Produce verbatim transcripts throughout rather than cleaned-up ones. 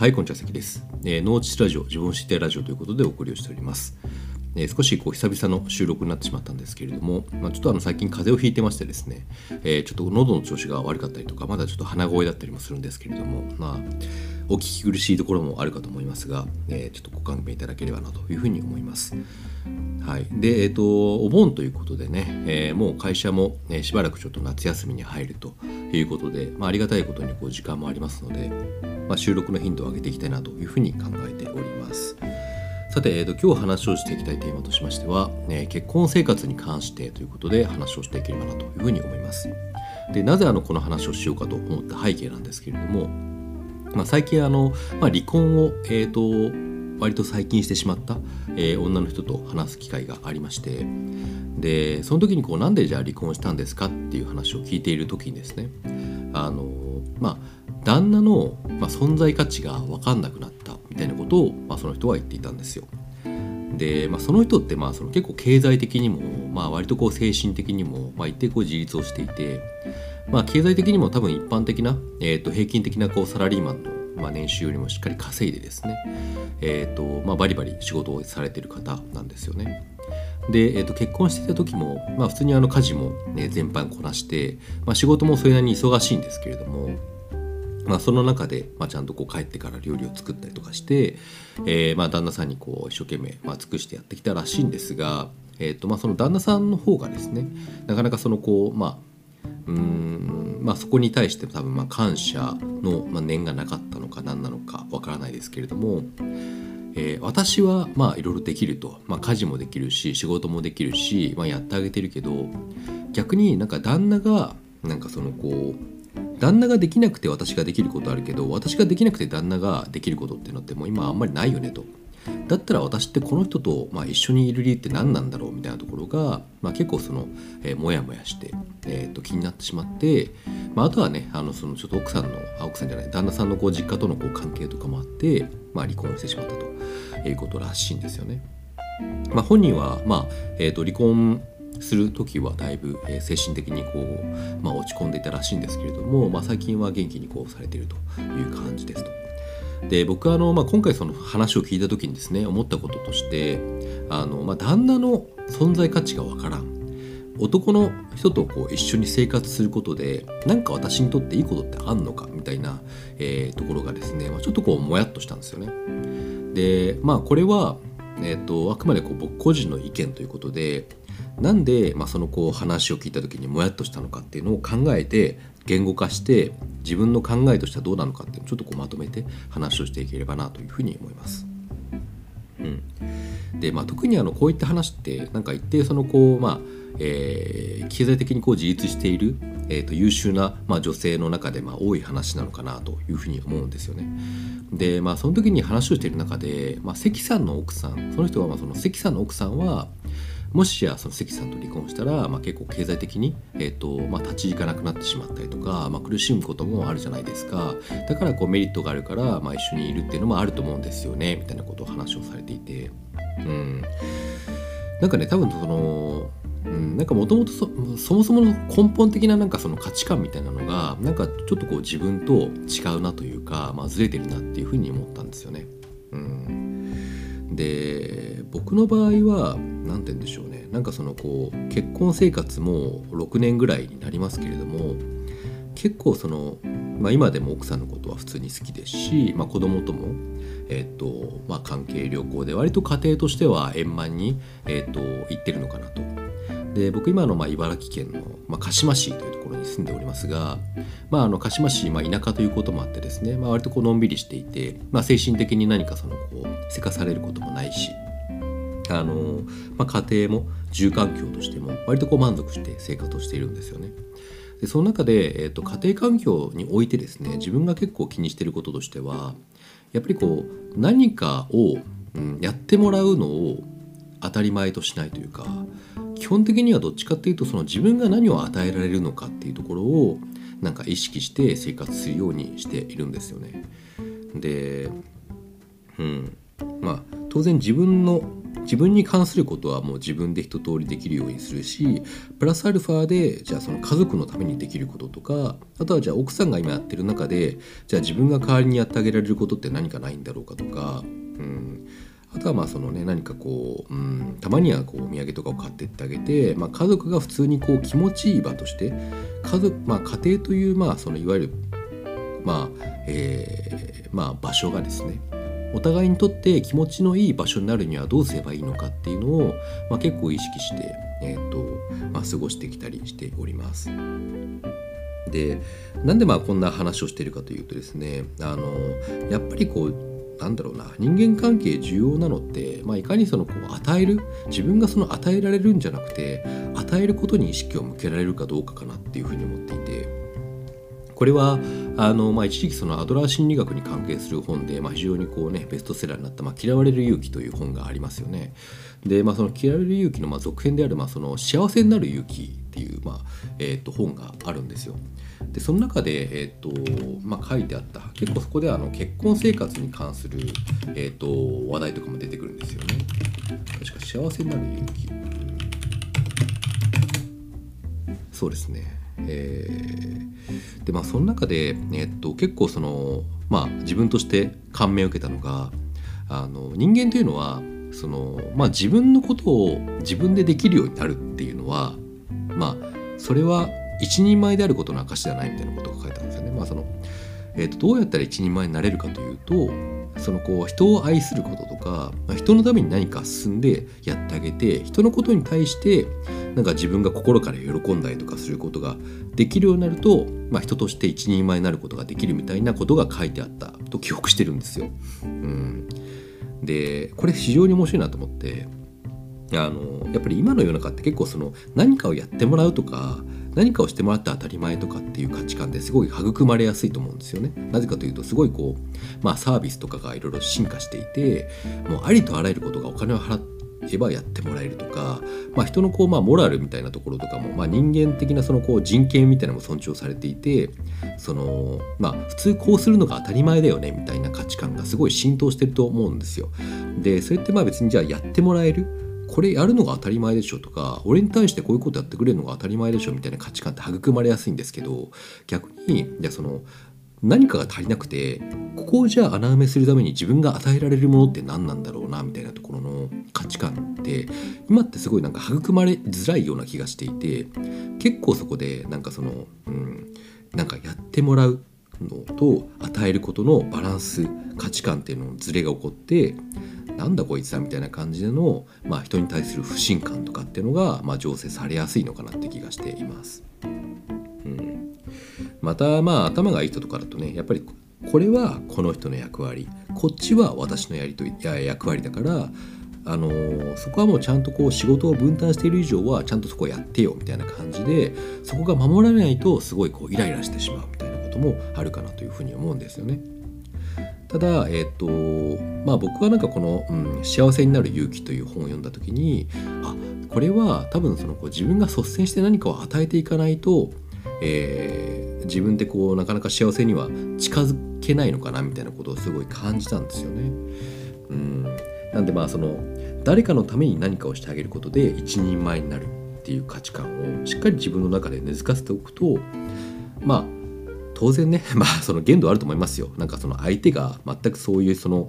はい、こんにちは、関です。えー、農地ラジオ、自分を知りたいラジオということでお送りをしております。えー、少しこう久々の収録になってしまったんですけれども、まあ、ちょっとあの最近風邪をひいてましてですね、えー、ちょっと喉の調子が悪かったりとか、まだちょっと鼻声だったりもするんですけれども、まあ、お聞き苦しいところもあるかと思いますが、えー、ちょっとご勘弁いただければなというふうに思います。はい。で、えっと、お盆ということでね、えー、もう会社も、ね、しばらくちょっと夏休みに入るということで、まあ、ありがたいことにこう時間もありますので、まあ、収録の頻度を上げていきたいなというふうに考えております。さて、えー、と今日話をしていきたいテーマとしましては、えー、結婚生活に関してということで話をしていければなというふうに思います。で、なぜあのこの話をしようかと思った背景なんですけれども、まあ、最近あの、まあ、離婚を、えーと割と最近してしまった、えー、女の人と話す機会がありまして、でその時にこうなんでじゃあ離婚したんですかっていう話を聞いている時にですね、あのまあ旦那の、まあ、存在価値が分かんなくなったみたいなことを、まあ、その人は言っていたんですよ。で、まあ、その人ってまあその結構経済的にも、まあ、割とこう精神的にも、まあ、一定こう自立をしていて、まあ、経済的にも多分一般的な、えーと、平均的なこうサラリーマンのまあ、年収よりもしっかり稼いでですね、えーとまあ、バリバリ仕事をされてる方なんですよね。で、えーと結婚していた時も、まあ、普通にあの家事も、ね、全般こなして、まあ、仕事もそれなりに忙しいんですけれども、まあ、その中で、まあ、ちゃんとこう帰ってから料理を作ったりとかして、えーまあ、旦那さんにこう一生懸命、まあ、尽くしてやってきたらしいんですが、えーとまあ、その旦那さんの方がですね、なかなかそのこうまあうーんまあ、そこに対して多分まあ感謝の念がなかったのか何なのかわからないですけれども、えー、私はまあいろいろできると、まあ、家事もできるし仕事もできるし、まあ、やってあげてるけど、逆になんか旦那がなんかそのこう旦那ができなくて私ができることあるけど、私ができなくて旦那ができることっていうのってもう今あんまりないよねと。だったら私ってこの人とまあ一緒にいる理由って何なんだろうみたいなところが、まあ、結構その、えー、もやもやして、えー、と気になってしまって、まあ、あとはねあのそのちょっと奥さんのあ奥さんじゃない旦那さんのこう実家とのこう関係とかもあって、まあ、離婚してしまったということらしいんですよね。まあ、本人は、まあえー、と離婚する時はだいぶ、えー、精神的にこう、まあ、落ち込んでいたらしいんですけれども、まあ、最近は元気にこうされているという感じですと。で僕はあの、まあ、今回その話を聞いた時にですね思ったこととしてあの、まあ、旦那の存在価値がわからん、男の人とこう一緒に生活することでなんか私にとっていいことってあんのかみたいな、えー、ところがですね、まあ、ちょっとこうもやっとしたんですよね。でまあこれは、えー、とあくまでこう僕個人の意見ということで、なんで、まあ、そのこう話を聞いた時にもやっとしたのかっていうのを考えて言語化して自分の考えとしてはどうなのかっていうのをちょっとこうまとめて話をしていければなというふうに思います。うん、で、まあ、特にあのこういった話ってなんか一定そのこう、まあえー、経済的にこう自立している、えー、と優秀な、まあ、女性の中でまあ多い話なのかなというふうに思うんですよね。で、まあ、その時に話をしている中で、まあ、関さんの奥さんその人はまあその関さんの奥さんはもしやその関さんと離婚したら、まあ、結構経済的に、えーとまあ、立ち行かなくなってしまったりとか、まあ、苦しむこともあるじゃないですか。だからこうメリットがあるから、まあ、一緒にいるっていうのもあると思うんですよねみたいなことを話をされていて、うん、なんかね多分その、うん、なんかもともと そ, そもそもの根本的ななんかその価値観みたいなのがなんかちょっとこう自分と違うなというか、まあ、ずれてるなっていうふうに思ったんですよね。うん、で僕の場合はなんて言うんでしょうね、なんかそのこう結婚生活もろくねんぐらいになりますけれども、結構その、まあ、今でも奥さんのことは普通に好きですし、まあ、子供とも、えーとまあ、関係良好で割と家庭としては円満に、えーと、いってるのかなと。で僕今のまあ茨城県の、まあ、鹿島市というところに住んでおりますが、まあ、あの鹿島市、まあ、田舎ということもあってですね、まあ、割とこうのんびりしていて、まあ、精神的に何かそのこうせかされることもないし、あのまあ、家庭も住環境としても割とこう満足して生活をしているんですよね。でその中で、えーと、家庭環境においてですね自分が結構気にしていることとしてはやっぱりこう何かを、うん、やってもらうのを当たり前としないというか、基本的にはどっちかっていうとその自分が何を与えられるのかっていうところをなんか意識して生活するようにしているんですよね。で、うん、まあ当然自分の自分に関することはもう自分で一通りできるようにするし、プラスアルファでじゃあその家族のためにできることとか、あとはじゃあ奥さんが今やってる中でじゃあ自分が代わりにやってあげられることって何かないんだろうかとか、うん、あとはまあそのね、何かこう、うん、たまにはこうお土産とかを買ってってあげて、まあ、家族が普通にこう気持ちいい場として家族、まあ、家庭という、まあ、そのいわゆる、まあえーまあ、場所がですね、お互いにとって気持ちのいい場所になるにはどうすればいいのかっていうのを、まあ、結構意識して、えーとまあ、過ごしてきたりしております。で、なんでまあこんな話をしているかというとですね、あのやっぱりこうなんだろうな、人間関係重要なのって、まあ、いかにそのこう与える、自分がその与えられるんじゃなくて与えることに意識を向けられるかどうかかなっていうふうに思っていて。これはあの、まあ、一時期そのアドラー心理学に関係する本で、まあ、非常にこう、ね、ベストセラーになった、まあ、嫌われる勇気という本がありますよね。で、まあ、その嫌われる勇気のまあ続編である、まあ、その幸せになる勇気っていう、まあえー、と本があるんですよ。でその中で、えーとまあ、書いてあった結構そこであの結婚生活に関する、えー、と話題とかも出てくるんですよね。確か幸せになる勇気、そうですね。えー、でまあその中で、えっと、結構その、まあ、自分として感銘を受けたのが、あの人間というのはその、まあ、自分のことを自分でできるようになるっていうのは、まあ、それは一人前であることの証ではないみたいなことが書いてあるんですよね。まあそのえっと、どうやったら一人前になれるかというと、そのこう人を愛することとか、人のために何か進んでやってあげて、人のことに対してなんか自分が心から喜んだりとかすることができるようになると、まあ、人として一人前になることができるみたいなことが書いてあったと記憶してるんですよ。うん、でこれ非常に面白いなと思って、あのやっぱり今の世の中って結構その何かをやってもらうとか何かをしてもらって当たり前とかっていう価値観ですごい育まれやすいと思うんですよね。なぜかというとすごいこう、まあ、サービスとかがいろいろ進化していて、もうありとあらゆることがお金を払えばやってもらえるとか、まあ、人のこう、まあ、モラルみたいなところとかも、まあ、人間的なそのこう人権みたいなのも尊重されていて、その、まあ、普通こうするのが当たり前だよねみたいな価値観がすごい浸透してると思うんですよ。でそれってまあ別にじゃあやってもらえる、これやるのが当たり前でしょとか、俺に対してこういうことやってくれるのが当たり前でしょみたいな価値観って育まれやすいんですけど、逆にじゃあその何かが足りなくて、ここをじゃあ穴埋めするために自分が与えられるものって何なんだろうなみたいなところの価値観って今ってすごいなんか育まれづらいような気がしていて、結構そこでなんかその、うん、なんかやってもらうのと与えることのバランス、価値観っていうののズレが起こって、なんだこいつだみたいな感じでの、まあ、人に対する不信感とかっていうのが、まあ、醸成されやすいのかなって気がしています。うん、また、まあ、頭がいい人とかだとね、やっぱりこれはこの人の役割、こっちは私のやりとりや役割だから、あのー、そこはもうちゃんとこう仕事を分担している以上はちゃんとそこをやってよみたいな感じで、そこが守られないとすごいこうイライラしてしまうみたいなこともあるかなというふうに思うんですよね。ただ、えーとまあ、僕はなんかこの、うん「幸せになる勇気」という本を読んだ時に、あ、これは多分そのこう自分が率先して何かを与えていかないと、えー、自分でこうなかなか幸せには近づけないのかなみたいなことをすごい感じたんですよね。うん、なんでまあその誰かのために何かをしてあげることで一人前になるっていう価値観をしっかり自分の中で根付かせておくと、まあ当然ね、まあその限度あると思いますよ。なんかその相手が全くそういうその、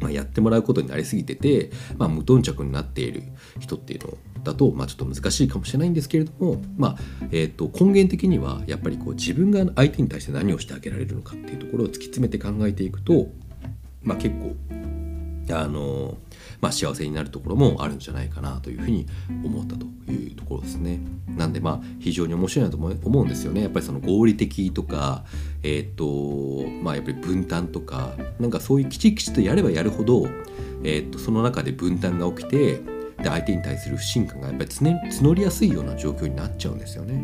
まあ、やってもらうことになりすぎてて、まあ、無頓着になっている人っていうのだと、まあ、ちょっと難しいかもしれないんですけれども、まあえー、と根源的にはやっぱりこう自分が相手に対して何をしてあげられるのかっていうところを突き詰めて考えていくと、まあ、結構あの、まあ、幸せになるところもあるんじゃないかなというふうに思ったというところですね。なんでまあ非常に面白いなと思うんですよね。やっぱりその合理的とか、えーとまあ、やっぱり分担とか、なんかそういうきちきちとやればやるほど、えーとその中で分担が起きて、で相手に対する不信感がやっぱり募りやすいような状況になっちゃうんですよね。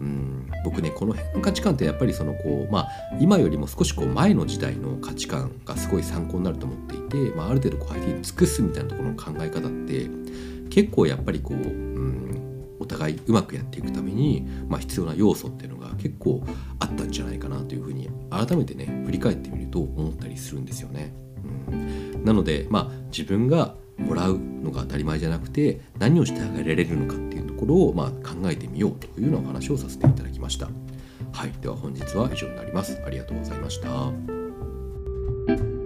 うん、僕ねこの辺の価値観ってやっぱりそのこう、まあ、今よりも少しこう前の時代の価値観がすごい参考になると思っていて、まあ、ある程度こう相手に尽くすみたいなところの考え方って結構やっぱりこう、うん、お互いうまくやっていくために、まあ、必要な要素っていうのが結構あったんじゃないかなというふうに改めてね振り返ってみると思ったりするんですよね。うん、なので、まあ、自分がもらうのが当たり前じゃなくて、何をしてあげられるのかっていうところをまあ考えてみようというようなお話をさせていただきました。はい、では本日は以上になります。ありがとうございました。